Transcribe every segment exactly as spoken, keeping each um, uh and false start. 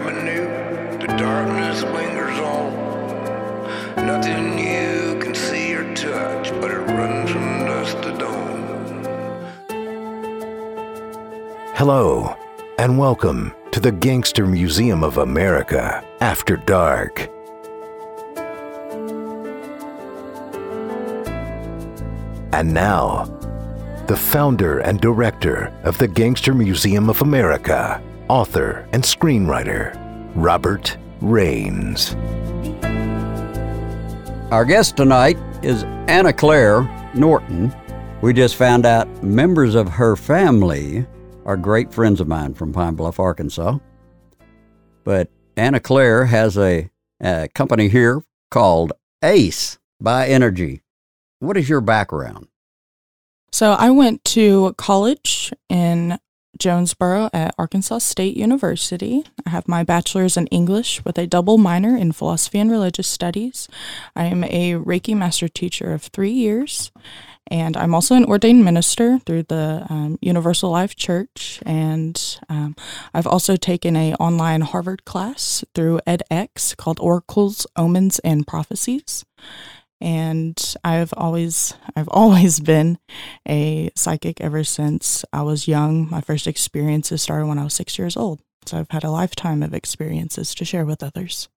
Avenue, the darkness lingers on. Nothing you can see or touch, but it runs from dusk to dawn. Hello, and welcome to the Gangster Museum of America After Dark. And now, the founder and director of the Gangster Museum of America, author and screenwriter, Robert Rains. Our guest tonight is Anna Claire Norton. We just found out members of her family are great friends of mine from Pine Bluff, Arkansas. But Anna Claire has a, a company here called Ace by Energy. What is your background? So I went to college in Jonesboro at Arkansas State University. I have my bachelor's in English with a double minor in philosophy and religious studies. I am a Reiki master teacher of three years, and I'm also an ordained minister through the um, Universal Life Church, and um, I've also taken an online Harvard class through EdX called Oracles, Omens, and Prophecies. And I've always, I've always been a psychic ever since I was young. My first experiences started when I was six years old. So I've had a lifetime of experiences to share with others.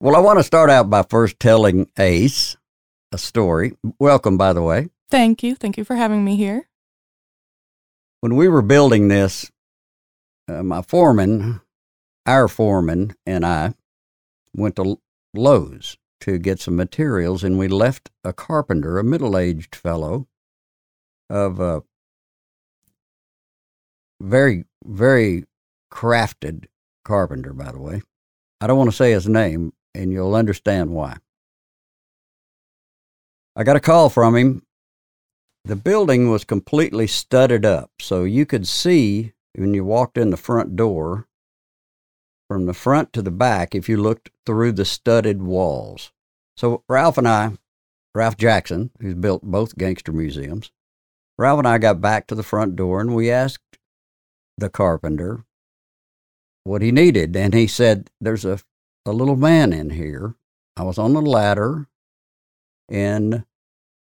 Well, I want to start out by first telling Ace a story. Welcome, by the way. Thank you. Thank you for having me here. When we were building this, uh, my foreman, our foreman and I went to Lowe's to get some materials, and we left a carpenter, a middle-aged fellow of a very, very crafted carpenter, by the way. I don't want to say his name, and you'll understand why. I got a call from him. The building was completely studded up, so you could see when you walked in the front door, from the front to the back, if you looked through the studded walls. So Ralph and I, Ralph Jackson, who's built both gangster museums, Ralph and I got back to the front door and we asked the carpenter what he needed. And he said, there's a, a little man in here. I was on the ladder in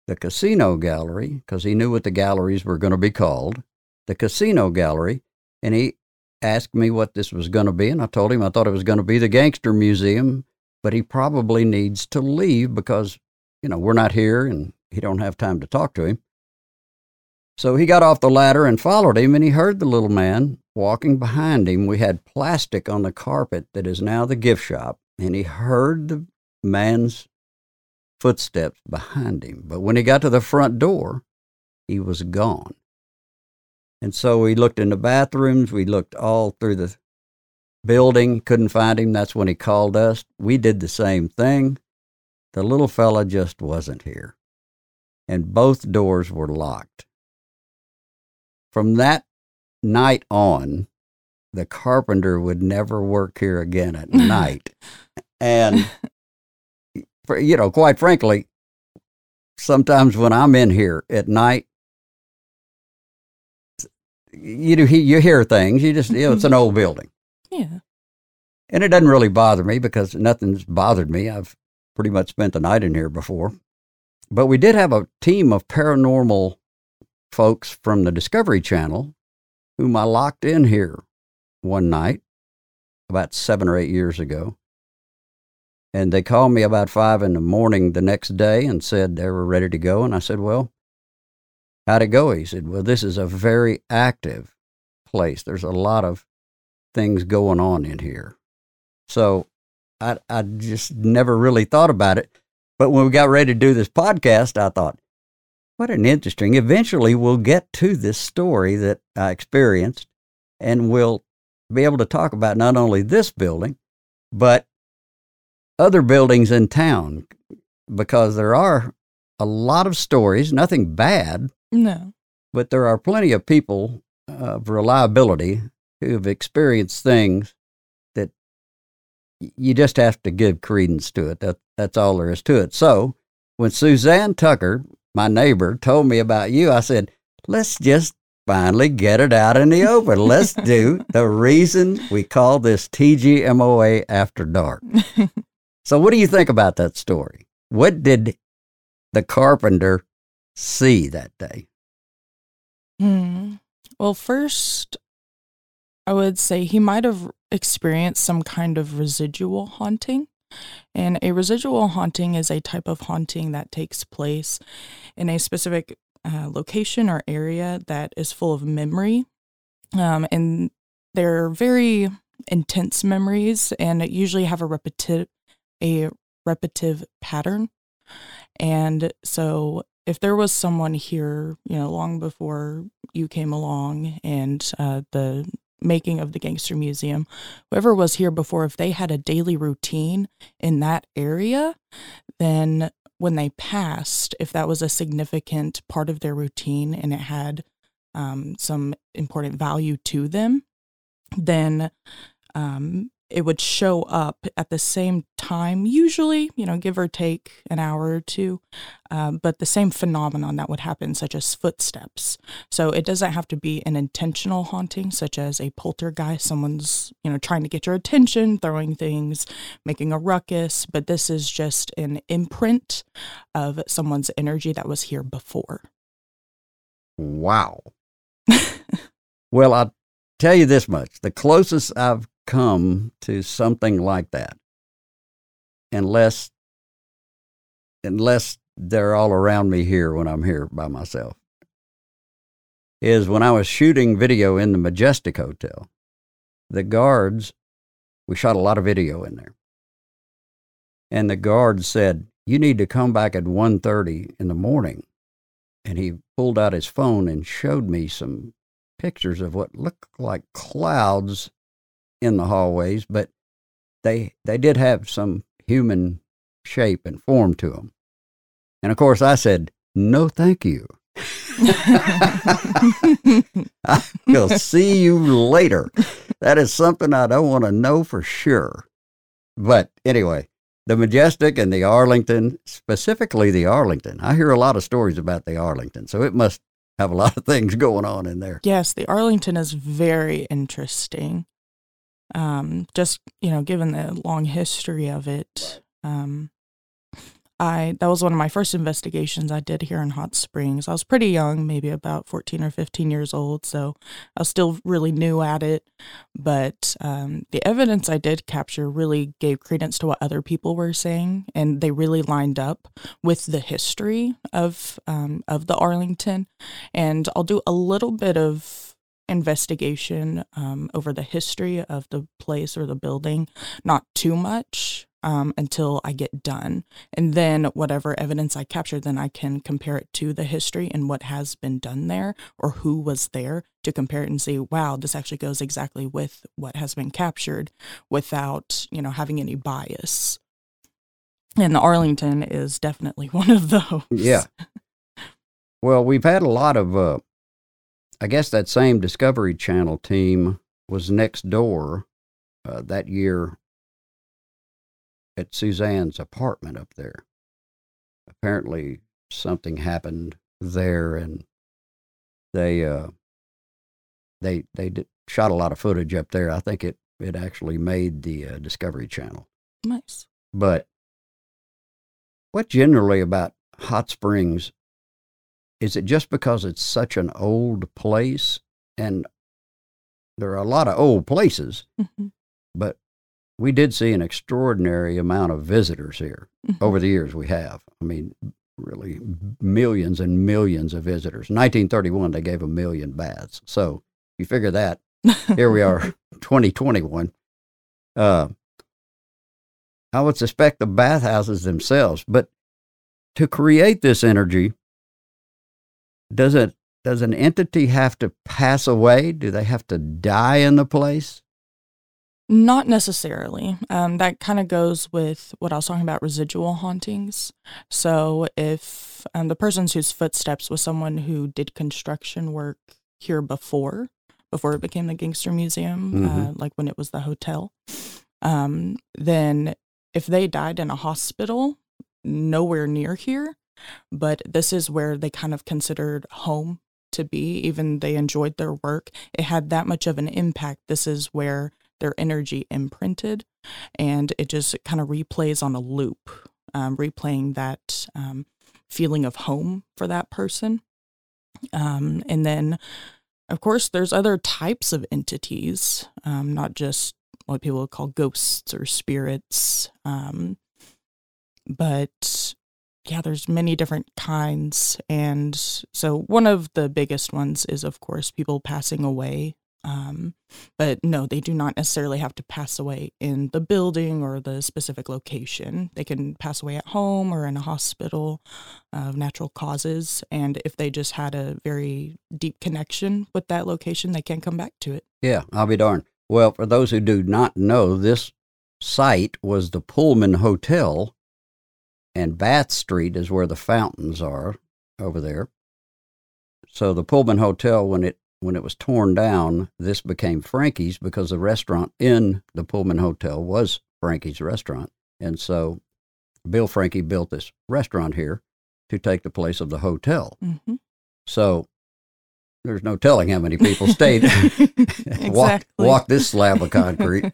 the Casino Gallery, because he knew what the galleries were going to be called, the Casino Gallery, and he asked me what this was going to be, and I told him I thought it was going to be the Gangster Museum, but he probably needs to leave because, you know, we're not here and he don't have time to talk to him. So he got off the ladder and followed him, and he heard the little man walking behind him. We had plastic on the carpet that is now the gift shop, and he heard the man's footsteps behind him. But when he got to the front door, he was gone. And so we looked in the bathrooms, we looked all through the building, couldn't find him. That's when he called us. We did the same thing. The little fella just wasn't here. And both doors were locked. From that night on, the carpenter would never work here again at night. And, for, you know, quite frankly, sometimes when I'm in here at night, You know, he, you hear things. You just, you know, it's an old building. Yeah. And it doesn't really bother me because nothing's bothered me. I've pretty much spent the night in here before. But we did have a team of paranormal folks from the Discovery Channel whom I locked in here one night about seven or eight years ago. And they called me about five in the morning the next day and said they were ready to go. And I said, well, how'd it go? He said, well, this is a very active place. There's a lot of things going on in here. So I, I just never really thought about it. But when we got ready to do this podcast, I thought, what an interesting, eventually we'll get to this story that I experienced, and we'll be able to talk about not only this building, but other buildings in town, because there are a lot of stories, nothing bad. No. But there are plenty of people of reliability who have experienced things that you just have to give credence to it. That, that's all there is to it. So when Suzanne Tucker, my neighbor, told me about you, I said, let's just finally get it out in the open. Let's do the reason we call this T G M O A After Dark. So what do you think about that story? What did the carpenter see that day? Hmm. Well, first, I would say he might have experienced some kind of residual haunting. And a residual haunting is a type of haunting that takes place in a specific uh, location or area that is full of memory. Um, and they're very intense memories and usually have a repetitive, a repetitive pattern. And so if there was someone here, you know, long before you came along and uh, the making of the Gangster Museum, whoever was here before, if they had a daily routine in that area, then when they passed, if that was a significant part of their routine and it had um, some important value to them, then um, it would show up at the same time, usually, you know, give or take an hour or two, um, but the same phenomenon that would happen, such as footsteps. So it doesn't have to be an intentional haunting, such as a poltergeist, someone's, you know, trying to get your attention, throwing things, making a ruckus, but this is just an imprint of someone's energy that was here before. Wow. Well, I'll tell you this much. The closest I've come to something like that, unless unless they're all around me here when I'm here by myself, is when I was shooting video in the Majestic Hotel. The guards, we shot a lot of video in there, and the guard said, "You need to come back at one thirty in the morning," and he pulled out his phone and showed me some pictures of what looked like clouds in the hallways, but they they did have some human shape and form to them. And, of course, I said, no, thank you. I will see you later. That is something I don't want to know for sure. But, anyway, the Majestic and the Arlington, specifically the Arlington. I hear a lot of stories about the Arlington, so it must have a lot of things going on in there. Yes, the Arlington is very interesting. Um, just, you know, given the long history of it, um, I, that was one of my first investigations I did here in Hot Springs. I was pretty young, maybe about fourteen or fifteen years old. So I was still really new at it, but, um, the evidence I did capture really gave credence to what other people were saying. And they really lined up with the history of, um, of the Arlington. And I'll do a little bit of investigation um, over the history of the place or the building, not too much um, until I get done. And then whatever evidence I capture, then I can compare it to the history and what has been done there or who was there to compare it and see, wow, this actually goes exactly with what has been captured without, you know, having any bias. And the Arlington is definitely one of those. Yeah. Well, we've had a lot of uh I guess that same Discovery Channel team was next door uh, that year at Suzanne's apartment up there. Apparently something happened there, and they uh, they they did, shot a lot of footage up there. I think it, it actually made the uh, Discovery Channel. Nice. But what generally about Hot Springs? Is it just because it's such an old place, and there are a lot of old places, mm-hmm. but we did see an extraordinary amount of visitors here mm-hmm. over the years we have. I mean, really millions and millions of visitors. nineteen thirty-one, they gave a million baths. So you figure that, here we are, twenty twenty-one. Uh, I would suspect the bathhouses themselves, but to create this energy, Does it, does an entity have to pass away? Do they have to die in the place? Not necessarily. Um, that kind of goes with what I was talking about, residual hauntings. So if um, the person's whose footsteps was someone who did construction work here before, before it became the Gangster Museum, mm-hmm. uh, like when it was the hotel, um, then if they died in a hospital, nowhere near here, but this is where they kind of considered home to be, even they enjoyed their work, it had that much of an impact. This is where their energy imprinted, and it just kind of replays on a loop, um, replaying that um, feeling of home for that person. Um, and then, of course, there's other types of entities, um, not just what people would call ghosts or spirits. Um, but yeah, there's many different kinds. And so one of the biggest ones is, of course, people passing away. Um, but no, they do not necessarily have to pass away in the building or the specific location. They can pass away at home or in a hospital of natural causes. And if they just had a very deep connection with that location, they can come back to it. Yeah, I'll be darned. Well, for those who do not know, this site was the Pullman Hotel, and Bath Street is where the fountains are over there. So the Pullman Hotel, when it When it was torn down, this became Frankie's because the restaurant in the Pullman Hotel was Frankie's restaurant. And so Bill Frankie built this restaurant here to take the place of the hotel. Mm-hmm. So there's no telling how many people stayed, exactly. walked, walked this slab of concrete.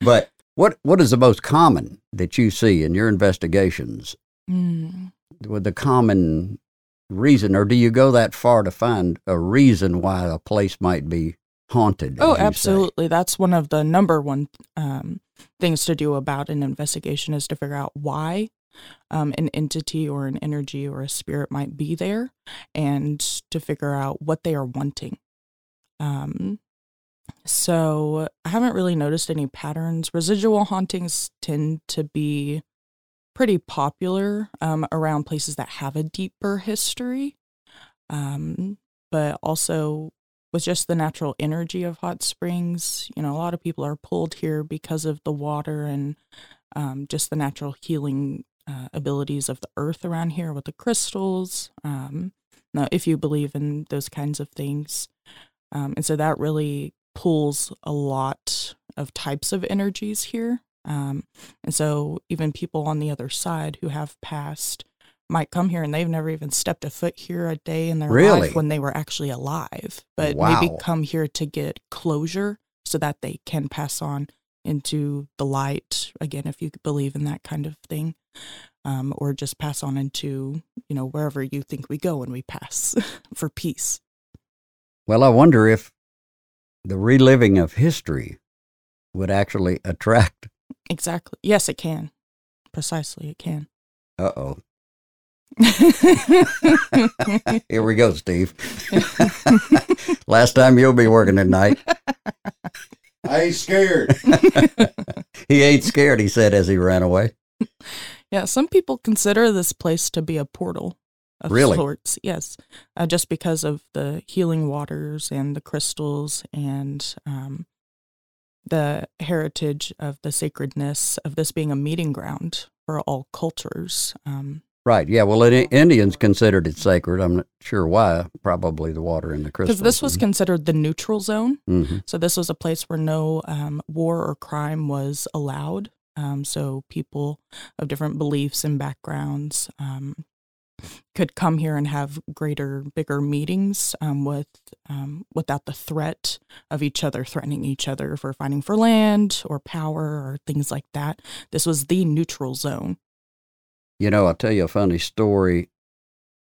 But what what is the most common that you see in your investigations? Mm. With the common reason, or do you go that far to find a reason why a place might be haunted? Oh, absolutely. Say? That's one of the number one um, things to do about an investigation is to figure out why um, an entity or an energy or a spirit might be there, and to figure out what they are wanting. Um, so I haven't really noticed any patterns. Residual hauntings tend to be pretty popular um, around places that have a deeper history, um, but also with just the natural energy of Hot Springs. You know, a lot of people are pulled here because of the water and um, just the natural healing uh, abilities of the earth around here with the crystals. Um, now, if you believe in those kinds of things, um, and so that really pulls a lot of types of energies here. Um, and so even people on the other side who have passed might come here and they've never even stepped a foot here a day in their really? life when they were actually alive, but wow. maybe come here to get closure so that they can pass on into the light again, if you believe in that kind of thing, um, or just pass on into, you know, wherever you think we go when we pass for peace. Well, I wonder if the reliving of history would actually attract. Exactly. Yes, it can. Precisely, it can. Uh-oh. Here we go, Steve. Last time you'll be working tonight. I ain't scared. He ain't scared, he said as he ran away. Yeah, some people consider this place to be a portal of really? sorts. Yes, uh, just because of the healing waters and the crystals and um the heritage of the sacredness of this being a meeting ground for all cultures. Um, right. Yeah. Well, it, Indians considered it sacred. I'm not sure why. Probably the water and the crystals. Because this was considered the neutral zone. Mm-hmm. So this was a place where no um, war or crime was allowed. Um, so people of different beliefs and backgrounds um, could come here and have greater, bigger meetings um, with um, without the threat of each other threatening each other for fighting for land or power or things like that. This was the neutral zone. You know, I'll tell you a funny story.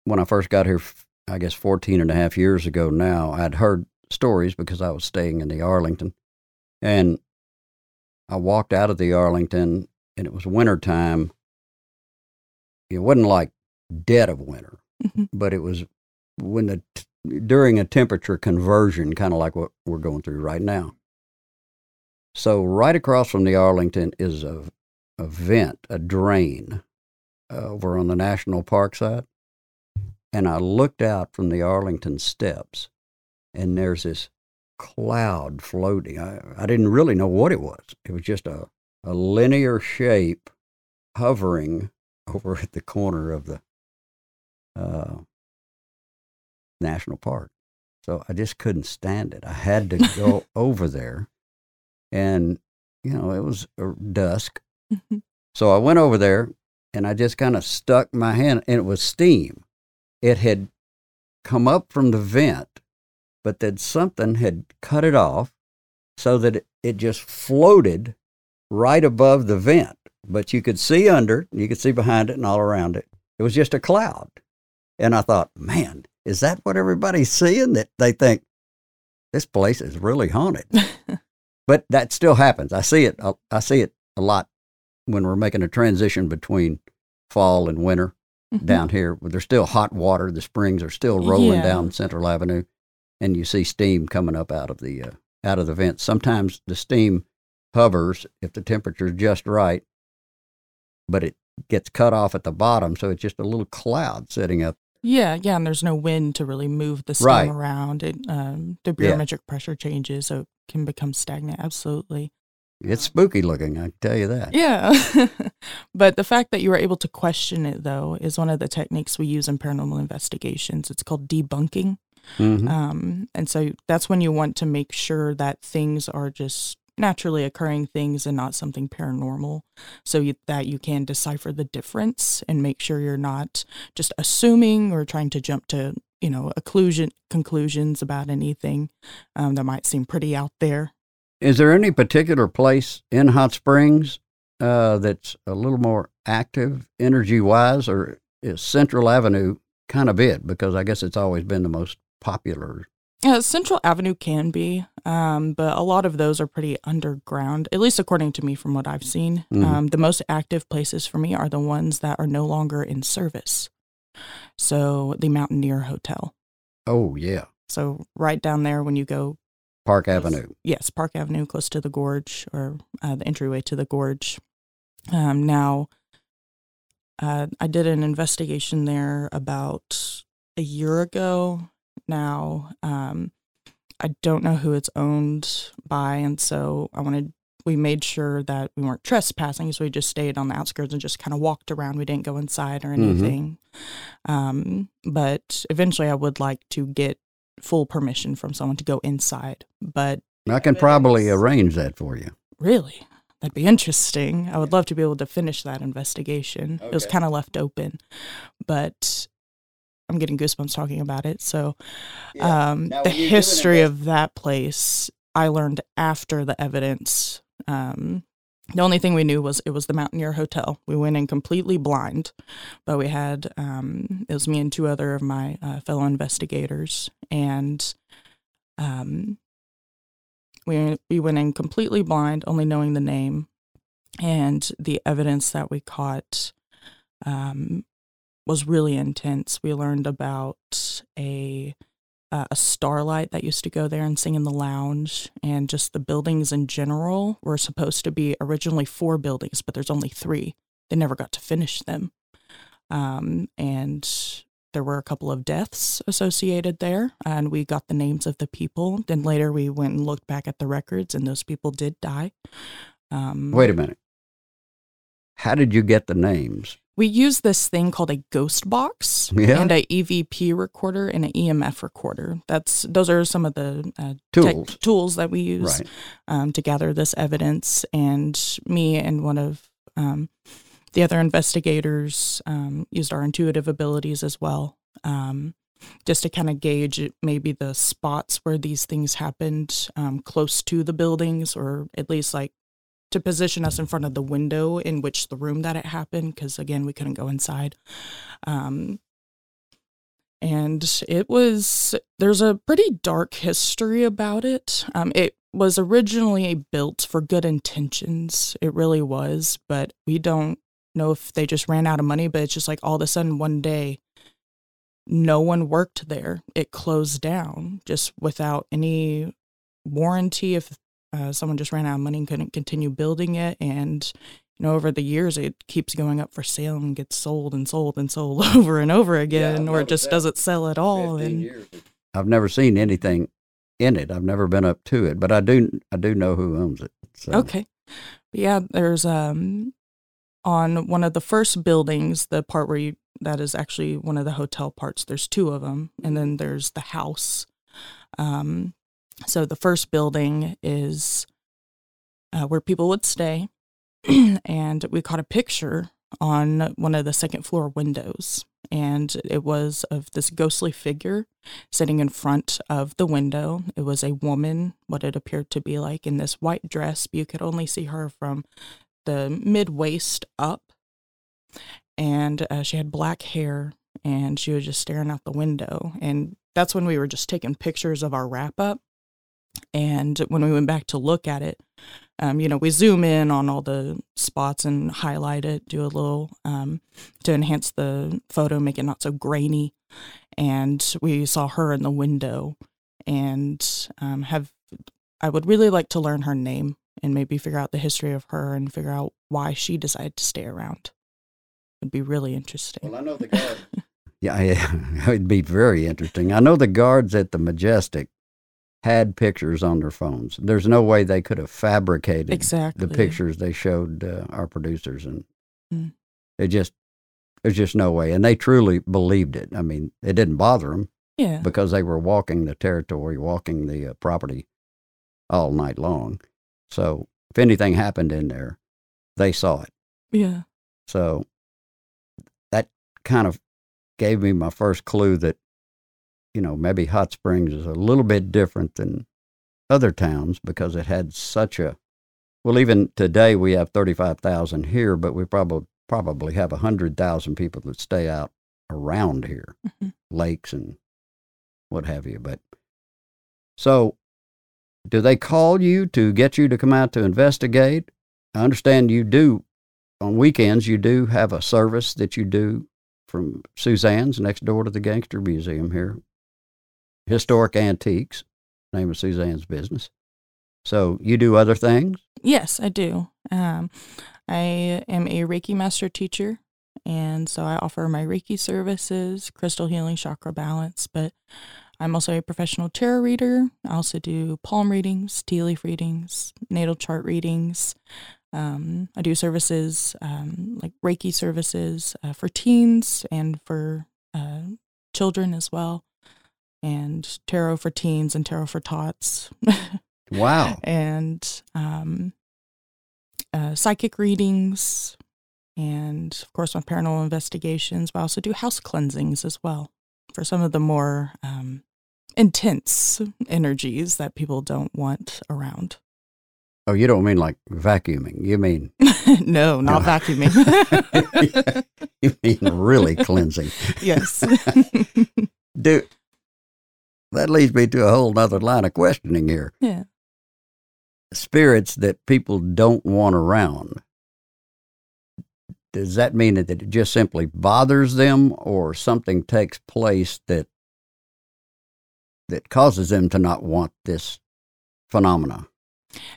When I first got here, I guess fourteen and a half years ago now, I'd heard stories because I was staying in the Arlington. And I walked out of the Arlington, and it was wintertime. It wasn't like dead of winter, mm-hmm. but it was when the t- during a temperature conversion, kind of like what we're going through right now. So right across from the Arlington is a, a vent, a drain uh, over on the National Park side. And I looked out from the Arlington steps, and there's this cloud floating. I, I didn't really know what it was. It was just a, a linear shape hovering over at the corner of the Uh, National Park. So I just couldn't stand it. I had to go over there, and you know, it was dusk. Mm-hmm. So I went over there, and I just kind of stuck my hand, and it was steam. It had come up from the vent, but that something had cut it off so that it just floated right above the vent. But you could see under, you could see behind it and all around it. It was just a cloud. And I thought, man, is that what everybody's seeing? That they think, this place is really haunted. But that still happens. I see it. I see it a lot when we're making a transition between fall and winter mm-hmm. down here. There's still hot water. The springs are still rolling yeah. down Central Avenue, and you see steam coming up out of the uh, out of the vents. Sometimes the steam hovers if the temperature's just right, but it gets cut off at the bottom, so it's just a little cloud sitting up. Yeah, yeah, and there's no wind to really move the steam right. around. It, um, the barometric yeah. pressure changes, so it can become stagnant. Absolutely. It's spooky looking, I can tell you that. Yeah. But the fact that you were able to question it, though, is one of the techniques we use in paranormal investigations. It's called debunking. Mm-hmm. Um, and so that's when you want to make sure that things are just naturally occurring things and not something paranormal, so you, that you can decipher the difference and make sure you're not just assuming or trying to jump to, you know, occlusion, conclusions about anything um, that might seem pretty out there. Is there any particular place in Hot Springs uh, that's a little more active energy-wise, or is Central Avenue kind of it? Because I guess it's always been the most popular. Yeah, Central Avenue can be, um, but a lot of those are pretty underground, at least according to me from what I've seen. Mm-hmm. Um, the most active places for me are the ones that are no longer in service. So the Mountaineer Hotel. Oh, yeah. So right down there when you go. Park Avenue. Yes, Park Avenue, close to the gorge, or uh, the entryway to the gorge. Um, now, uh, I did an investigation there about a year ago. Now um I don't know who it's owned by, and so I wanted we made sure that we weren't trespassing, so we just stayed on the outskirts and just kind of walked around. We didn't go inside or anything. Mm-hmm. Um but eventually I would like to get full permission from someone to go inside, but I can probably arrange that for you. Really? That'd be interesting. I would love to be able to finish that investigation. Okay. It was kind of left open, but I'm getting goosebumps talking about it. So um, yeah. The history of that place, I learned after the evidence. Um, the only thing we knew was it was the Mountaineer Hotel. We went in completely blind, but we had, um, it was me and two other of my uh, fellow investigators. And um, we, we went in completely blind, only knowing the name. And the evidence that we caught um was really intense. We learned about a uh, a starlight that used to go there and sing in the lounge, and just the buildings in general were supposed to be originally four buildings, but there's only three. They never got to finish them. Um, and there were a couple of deaths associated there, and we got the names of the people. Then later we went and looked back at the records, and those people did die. Um, Wait a minute. How did you get the names? We use this thing called a ghost box yeah. and a E V P recorder and an E M F recorder. That's those are some of the uh, tools. Tech, tools that we use right. um, to gather this evidence. And me and one of um, the other investigators um, used our intuitive abilities as well, um, just to kind of gauge maybe the spots where these things happened um, close to the buildings, or at least like to position us in front of the window in which the room that it happened, because, again, we couldn't go inside. Um, and it was, there's a pretty dark history about it. Um, it was originally built for good intentions. It really was, but we don't know if they just ran out of money, but it's just like all of a sudden one day, no one worked there. It closed down just without any warranty. If Uh, someone just ran out of money and couldn't continue building it. And, you know, over the years, it keeps going up for sale and gets sold and sold and sold over and over again, yeah, or it just doesn't sell at all. And years. I've never seen anything in it. I've never been up to it, but I do I do know who owns it. So. Okay. Yeah, there's um on one of the first buildings, the part where you, that is actually one of the hotel parts. There's two of them. And then there's the house. Um So the first building is uh, where people would stay, and we caught a picture on one of the second floor windows. and it was of this ghostly figure sitting in front of the window. It was a woman, what it appeared to be like, in this white dress. You could only see her from the mid-waist up, and uh, she had black hair, and she was just staring out the window. And that's when we were just taking pictures of our wrap-up. And when we went back to look at it, um, you know, we zoom in on all the spots and highlight it, do a little um, to enhance the photo, make it not so grainy. And we saw her in the window, and um, have, I would really like to learn her name and maybe figure out the history of her and figure out why she decided to stay around. It'd be really interesting. Well, I know the guard. yeah, yeah, it'd be very interesting. I know the guards at the Majestic had pictures on their phones. There's no way they could have fabricated exactly the pictures they showed uh, our producers, and mm. it just there's just no way. And they truly believed it. I mean, it didn't bother them, yeah, because they were walking the territory, walking the uh, property all night long. So if anything happened in there, they saw it. Yeah. So that kind of gave me my first clue that, you know, maybe Hot Springs is a little bit different than other towns because it had such a, well, even today we have thirty-five thousand here, but we probably probably have one hundred thousand people that stay out around here, mm-hmm. lakes and what have you. But so do they call you to get you to come out to investigate? I understand you do, on weekends, you do have a service that you do from Suzanne's next door to the Gangster Museum here. Historic Antiques, name of Suzanne's business. So you do other things? Yes, I do. Um, I am a Reiki master teacher, and so I offer my Reiki services, crystal healing, chakra balance, but I'm also a professional tarot reader. I also do palm readings, tea leaf readings, natal chart readings. Um, I do services um, like Reiki services uh, for teens and for uh, children as well. And tarot for teens and tarot for tots. Wow. And um, uh, psychic readings, and of course my paranormal investigations, but I also do house cleansings as well for some of the more um, intense energies that people don't want around. Oh, you don't mean like vacuuming. You mean... no, not no. vacuuming. You mean really cleansing. Yes. Do... That leads me to a whole other line of questioning here. Yeah. Spirits that people don't want around. Does that mean that it just simply bothers them, or something takes place that that causes them to not want this phenomena?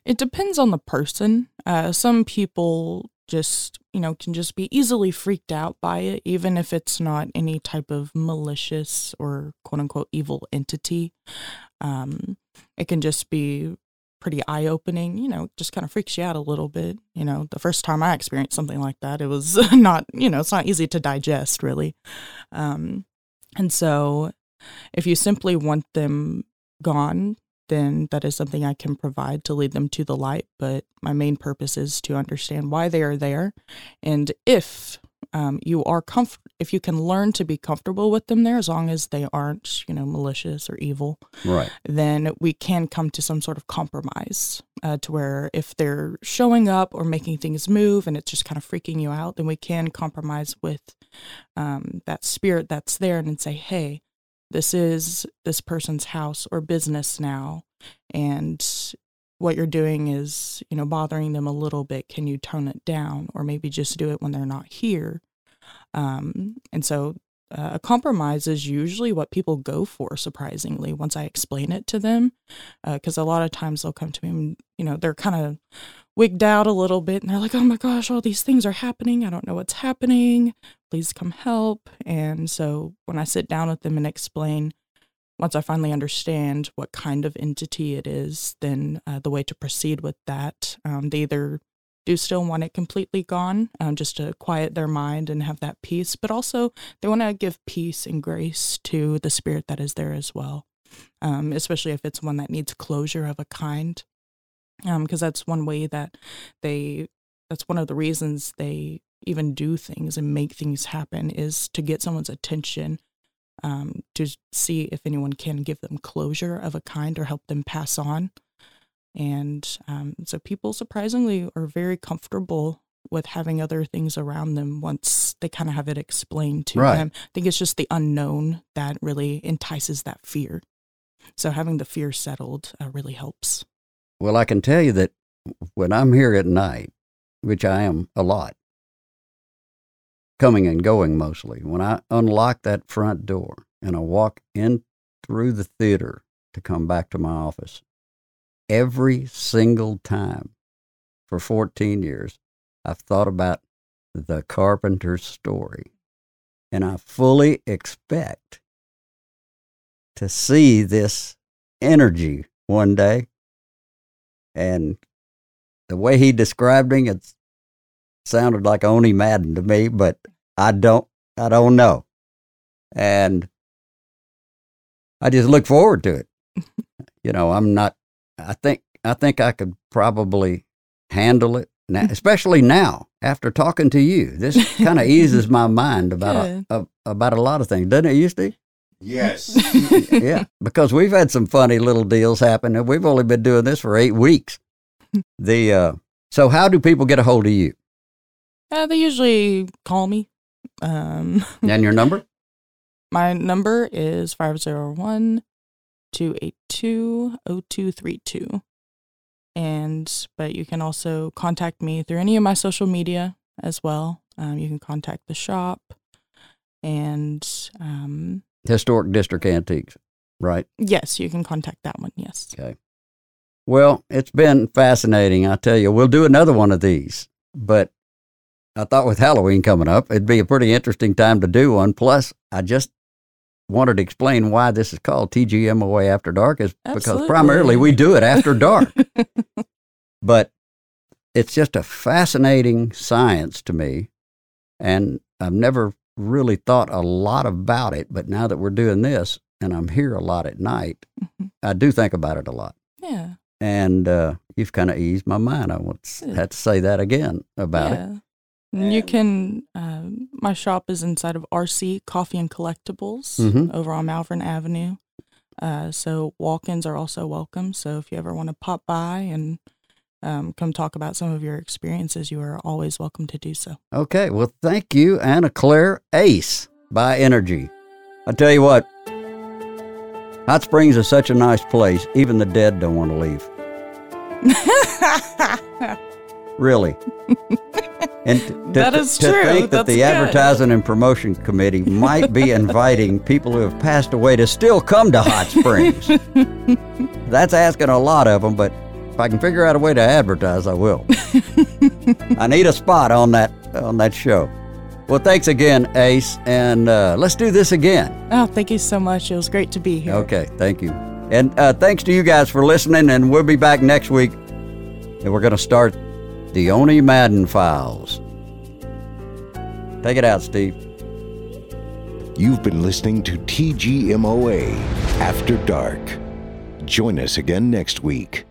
It depends on the person. Uh, some people just, you know, can just be easily freaked out by it, even if it's not any type of malicious or quote-unquote evil entity. Um, it can just be pretty eye-opening, you know, just kind of freaks you out a little bit. You know, the first time I experienced something like that, it was not, you know, it's not easy to digest, really. Um, and so if you simply want them gone, then that is something I can provide to lead them to the light. But my main purpose is to understand why they are there. And if um, you are comf- if you can learn to be comfortable with them there, as long as they aren't, you know, malicious or evil, right, then we can come to some sort of compromise uh, to where if they're showing up or making things move and it's just kind of freaking you out, then we can compromise with um, that spirit that's there and say, hey, this is this person's house or business now, and what you're doing is, you know, bothering them a little bit. Can you tone it down, or maybe just do it when they're not here? Um, and so uh, a compromise is usually what people go for, surprisingly, once I explain it to them, because uh, a lot of times they'll come to me and, you know, they're kind of wigged out a little bit, and they're like, oh my gosh, all these things are happening. I don't know what's happening. Please come help. And so when I sit down with them and explain, once I finally understand what kind of entity it is, then uh, the way to proceed with that, um, they either do still want it completely gone, um, just to quiet their mind and have that peace, but also they want to give peace and grace to the spirit that is there as well, um, especially if it's one that needs closure of a kind, because um, that's one way that they, that's one of the reasons they even do things and make things happen is to get someone's attention, um, to see if anyone can give them closure of a kind or help them pass on. And um, so people surprisingly are very comfortable with having other things around them once they kind of have it explained to right. them. I think it's just the unknown that really entices that fear. So having the fear settled uh, really helps. Well, I can tell you that when I'm here at night, which I am a lot, coming and going mostly, when I unlock that front door and I walk in through the theater to come back to my office, every single time for fourteen years, I've thought about the carpenter's story, and I fully expect to see this energy one day. And the way he described it, it sounded like Owney Madden to me, but I don't, I don't know. And I just look forward to it. You know, I'm not, I think, I think I could probably handle it. Now, especially now, after talking to you, this kind of eases my mind about a, a, about a lot of things, doesn't it, Eusty? Yes. Yeah, because we've had some funny little deals happen, and we've only been doing this for eight weeks. The uh, so, how do people get a hold of you? Uh, they usually call me. Um, and your number? My number is five oh one, two eight two, oh two three two. And, but you can also contact me through any of my social media as well. Um, you can contact the shop and, um, Historic District Antiques, right? Yes. You can contact that one. Yes. Okay. Well, it's been fascinating. I tell you, we'll do another one of these, but I thought with Halloween coming up, it'd be a pretty interesting time to do one. Plus I just wanted to explain why this is called T G M O A After Dark is Absolutely. Because primarily we do it after dark. But it's just a fascinating science to me, and I've never really thought a lot about it, but now that we're doing this and I'm here a lot at night, mm-hmm. I do think about it a lot. Yeah. And uh, you've kind of eased my mind. I want to have to say that again about yeah. it. And you can, uh, my shop is inside of R C Coffee and Collectibles mm-hmm. over on Malvern Avenue. Uh, so walk-ins are also welcome. So if you ever want to pop by and um, come talk about some of your experiences, you are always welcome to do so. Okay. Well, thank you, Anna Claire, Ace by Energy. I tell you what, Hot Springs is such a nice place. Even the dead don't want to leave. Really. And to, that is to, to true. Think that That's the good. Advertising and Promotion Committee might be inviting people who have passed away to still come to Hot Springs. That's asking a lot of them, but if I can figure out a way to advertise, I will. I need a spot on that on that show. Well, thanks again, Ace, and uh, let's do this again. Oh, thank you so much. It was great to be here. Okay, thank you. And uh, thanks to you guys for listening, and we'll be back next week, and we're going to start The Owney Madden Files. Take it out, Steve. You've been listening to T G M O A After Dark. Join us again next week.